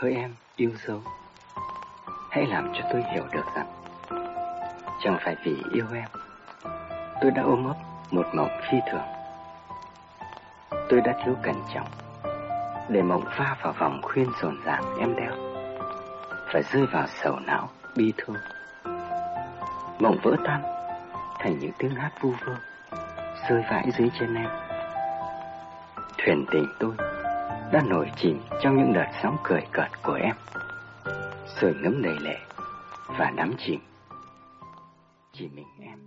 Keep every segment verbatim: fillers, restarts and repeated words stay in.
Hỡi em yêu dấu, hãy làm cho tôi hiểu được rằng chẳng phải vì yêu em tôi đã ôm ấp một mộng phi thường. Tôi đã thiếu cẩn trọng để mộng va vào vòng khuyên dồn dàng em đeo và rơi vào sầu não bi thương. Mộng vỡ tan thành những tiếng hát vu vơ rơi vãi dưới chân em. Thuyền tình tôi đã nổi chìm trong những đợt sóng cười cợt của em, rồi ngấm đầy lệ và đắm chìm chỉ mình em.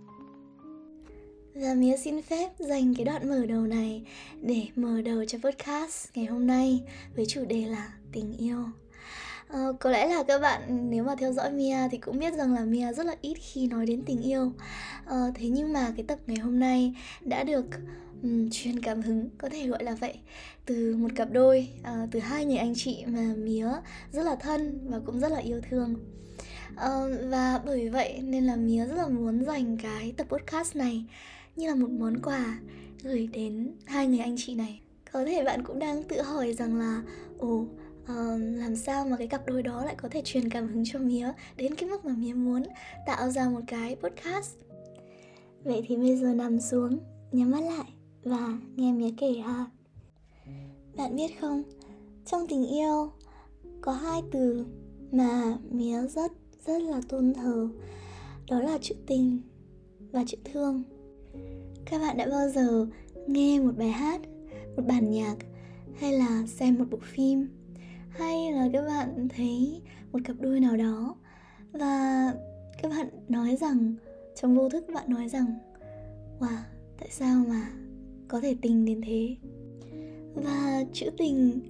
Và Mía xin phép dành cái đoạn mở đầu này để mở đầu cho podcast ngày hôm nay với chủ đề là tình yêu. Ờ, có lẽ là các bạn nếu mà theo dõi Mia thì cũng biết rằng là Mia rất là ít khi nói đến tình yêu. Ờ, thế nhưng mà cái tập ngày hôm nay đã được um, truyền cảm hứng, có thể gọi là vậy, từ một cặp đôi, uh, từ hai người anh chị mà Mia rất là thân và cũng rất là yêu thương. Uh, và bởi vậy nên là Mía rất là muốn dành cái tập podcast này như là một món quà gửi đến hai người anh chị này. Có thể bạn cũng đang tự hỏi rằng là Ồ, uh, làm sao mà cái cặp đôi đó lại có thể truyền cảm hứng cho Mía đến cái mức mà Mía muốn tạo ra một cái podcast. Vậy thì bây giờ nằm xuống, nhắm mắt lại và nghe Mía kể ha. Bạn biết không, trong tình yêu có hai từ mà Mía rất rất là tôn thờ, đó là chữ tình và chữ thương. Các bạn đã bao giờ nghe một bài hát, một bản nhạc, hay là xem một bộ phim, hay là các bạn thấy một cặp đôi nào đó và các bạn nói rằng, trong vô thức các bạn nói rằng wow, tại sao mà có thể tình đến thế. Và chữ tình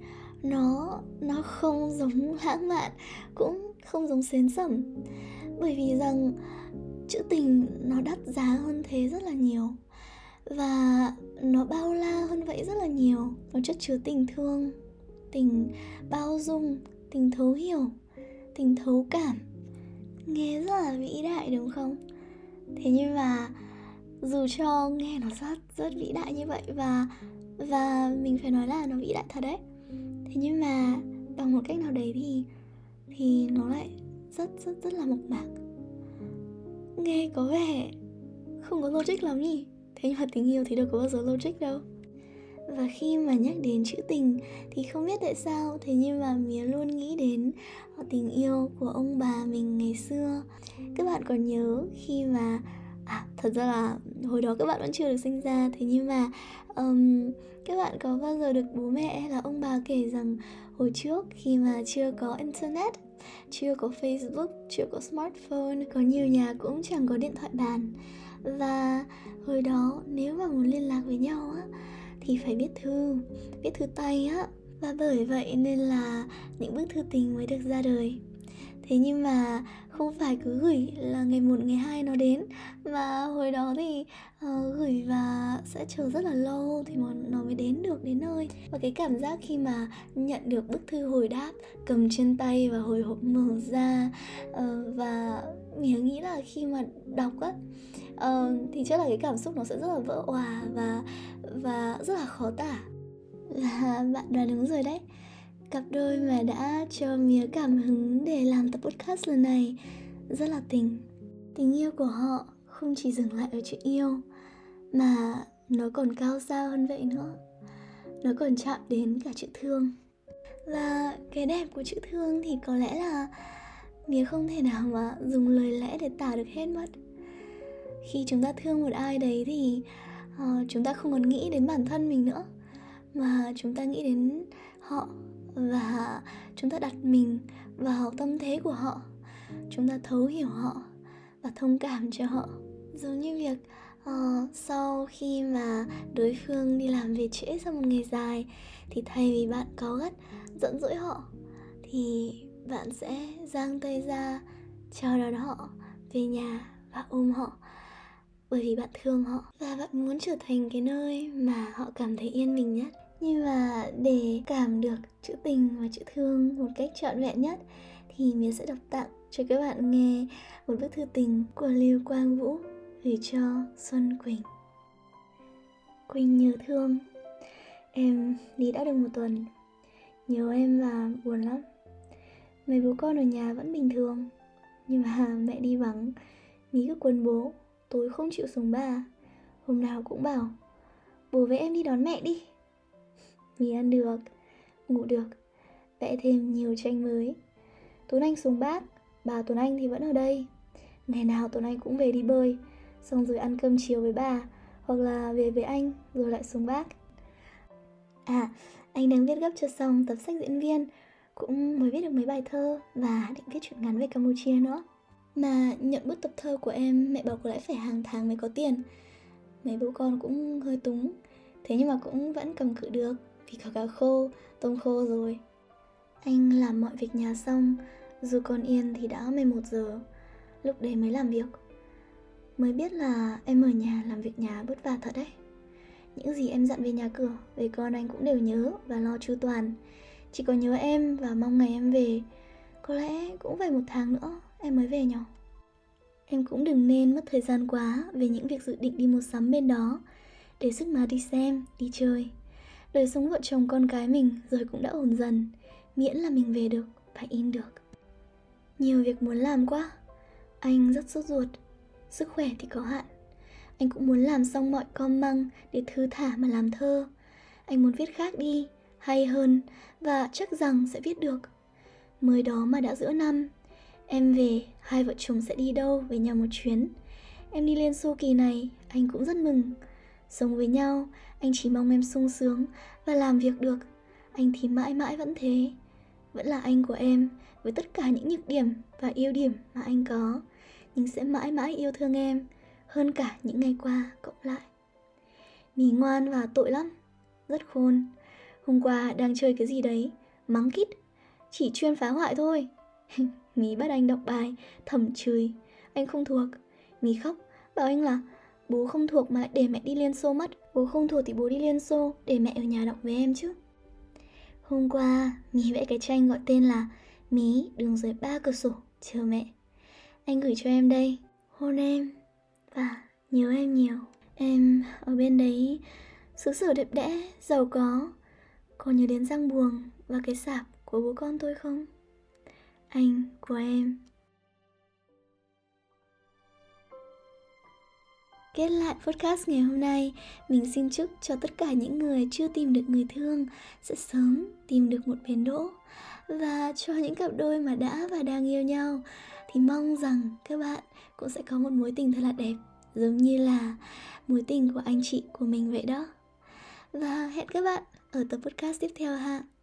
nó nó không giống lãng mạn, cũng không giống sến sẩm, bởi vì rằng chữ tình nó đắt giá hơn thế rất là nhiều và nó bao la hơn vậy rất là nhiều. Nó chất chứa tình thương, tình bao dung, tình thấu hiểu, tình thấu cảm. Nghe rất là vĩ đại đúng không? Thế nhưng mà dù cho nghe nó rất rất vĩ đại như vậy và và mình phải nói là nó vĩ đại thật đấy, thế nhưng mà bằng một cách nào đấy thì thì nó lại rất rất rất là mộc mạc. Nghe có vẻ không có logic lắm nhỉ. Thế nhưng mà tình yêu thì đâu có bao giờ logic đâu. Và khi mà nhắc đến chữ tình thì không biết tại sao, thế nhưng mà Mía luôn nghĩ đến tình yêu của ông bà mình ngày xưa. Các bạn còn nhớ khi mà À, thật ra là hồi đó các bạn vẫn chưa được sinh ra. Thế nhưng mà um, các bạn có bao giờ được bố mẹ hay là ông bà kể rằng hồi trước khi mà chưa có internet, chưa có Facebook, chưa có smartphone, có nhiều nhà cũng chẳng có điện thoại bàn, và hồi đó nếu mà muốn liên lạc với nhau á, thì phải viết thư, viết thư tay á. Và bởi vậy nên là những bức thư tình mới được ra đời. Thế nhưng mà không phải cứ gửi là ngày một, ngày hai nó đến, mà hồi đó thì uh, gửi và sẽ chờ rất là lâu thì nó mới đến được đến nơi. Và cái cảm giác khi mà nhận được bức thư hồi đáp, cầm trên tay và hồi hộp mở ra, uh, và mình nghĩ là khi mà đọc á, uh, thì chắc là cái cảm xúc nó sẽ rất là vỡ òa và, và rất là khó tả. Và bạn đoán đúng rồi đấy, cặp đôi mà đã cho Mía cảm hứng để làm tập podcast lần này rất là tình. Tình yêu của họ không chỉ dừng lại ở chuyện yêu mà nó còn cao xa hơn vậy nữa. Nó còn chạm đến cả chữ thương. Và cái đẹp của chữ thương thì có lẽ là Mía không thể nào mà dùng lời lẽ để tả được hết mất. Khi chúng ta thương một ai đấy thì uh, chúng ta không còn nghĩ đến bản thân mình nữa, mà chúng ta nghĩ đến họ. Và chúng ta đặt mình vào tâm thế của họ, chúng ta thấu hiểu họ và thông cảm cho họ. Giống như việc uh, sau khi mà đối phương đi làm về trễ sau một ngày dài, thì thay vì bạn cáu gắt, giận dỗi họ, thì bạn sẽ giang tay ra chào đón họ về nhà và ôm họ, bởi vì bạn thương họ và bạn muốn trở thành cái nơi mà họ cảm thấy yên bình nhất. Nhưng mà để cảm được chữ tình và chữ thương một cách trọn vẹn nhất thì Mía sẽ đọc tặng cho các bạn nghe một bức thư tình của Lưu Quang Vũ gửi cho Xuân Quỳnh. Quỳnh nhớ thương, em đi đã được một tuần, nhớ em và buồn lắm. Mấy bố con ở nhà vẫn bình thường, nhưng mà mẹ đi vắng, Mí cứ quấn bố, tối không chịu xuống bà. Hôm nào cũng bảo, bố với em đi đón mẹ đi. Mí ăn được, ngủ được, vẽ thêm nhiều tranh mới. Tuấn Anh xuống bác, bà Tuấn Anh thì vẫn ở đây. Ngày nào Tuấn Anh cũng về đi bơi, xong rồi ăn cơm chiều với bà, hoặc là về với anh rồi lại xuống bác. À, anh đang viết gấp cho xong tập sách diễn viên, cũng mới viết được mấy bài thơ và định viết truyện ngắn về Campuchia nữa. Mà nhận bút tập thơ của em, mẹ bảo cô lại phải hàng tháng mới có tiền. Mấy bố con cũng hơi túng, thế nhưng mà cũng vẫn cầm cự được, vì có cá khô, tôm khô rồi. Anh làm mọi việc nhà xong, dù còn yên thì đã mười một giờ, lúc đấy mới làm việc. Mới biết là em ở nhà làm việc nhà vất vả thật đấy. Những gì em dặn về nhà cửa, về con anh cũng đều nhớ và lo chu toàn. Chỉ có nhớ em và mong ngày em về. Có lẽ cũng phải một tháng nữa em mới về nhỉ. Em cũng đừng nên mất thời gian quá về những việc dự định đi mua sắm bên đó, để sức mà đi xem, đi chơi. Đời sống vợ chồng con cái mình rồi cũng đã ổn dần, miễn là mình về được và in được. Nhiều việc muốn làm quá, anh rất sốt ruột, sức khỏe thì có hạn. Anh cũng muốn làm xong mọi com măng để thư thả mà làm thơ. Anh muốn viết khác đi, hay hơn, và chắc rằng sẽ viết được. Mới đó mà đã giữa năm, em về, hai vợ chồng sẽ đi đâu với nhau một chuyến. Em đi Liên Xô kỳ này, anh cũng rất mừng. Sống với nhau, anh chỉ mong em sung sướng và làm việc được. Anh thì mãi mãi vẫn thế, vẫn là anh của em, với tất cả những nhược điểm và ưu điểm mà anh có, nhưng sẽ mãi mãi yêu thương em hơn cả những ngày qua cộng lại. Mí ngoan và tội lắm, rất khôn. Hôm qua đang chơi cái gì đấy, mắng kít, chỉ chuyên phá hoại thôi. Mí bắt anh đọc bài, thầm chửi, anh không thuộc. Mí khóc, bảo anh là bố không thuộc mà lại để mẹ đi Liên Xô mất. Bố không thuộc thì bố đi Liên Xô, để mẹ ở nhà đọc với em chứ. Hôm qua, Mí vẽ cái tranh gọi tên là Mí đường dưới ba cửa sổ, chờ mẹ. Anh gửi cho em đây, hôn em và nhớ em nhiều. Em ở bên đấy, xứ sở đẹp đẽ, giàu có. Có nhớ đến răng buồng và cái sạp của bố con tôi không? Anh của em. Kết lại podcast ngày hôm nay, mình xin chúc cho tất cả những người chưa tìm được người thương sẽ sớm tìm được một bến đỗ. Và cho những cặp đôi mà đã và đang yêu nhau thì mong rằng các bạn cũng sẽ có một mối tình thật là đẹp, giống như là mối tình của anh chị của mình vậy đó. Và hẹn các bạn ở tập podcast tiếp theo ha.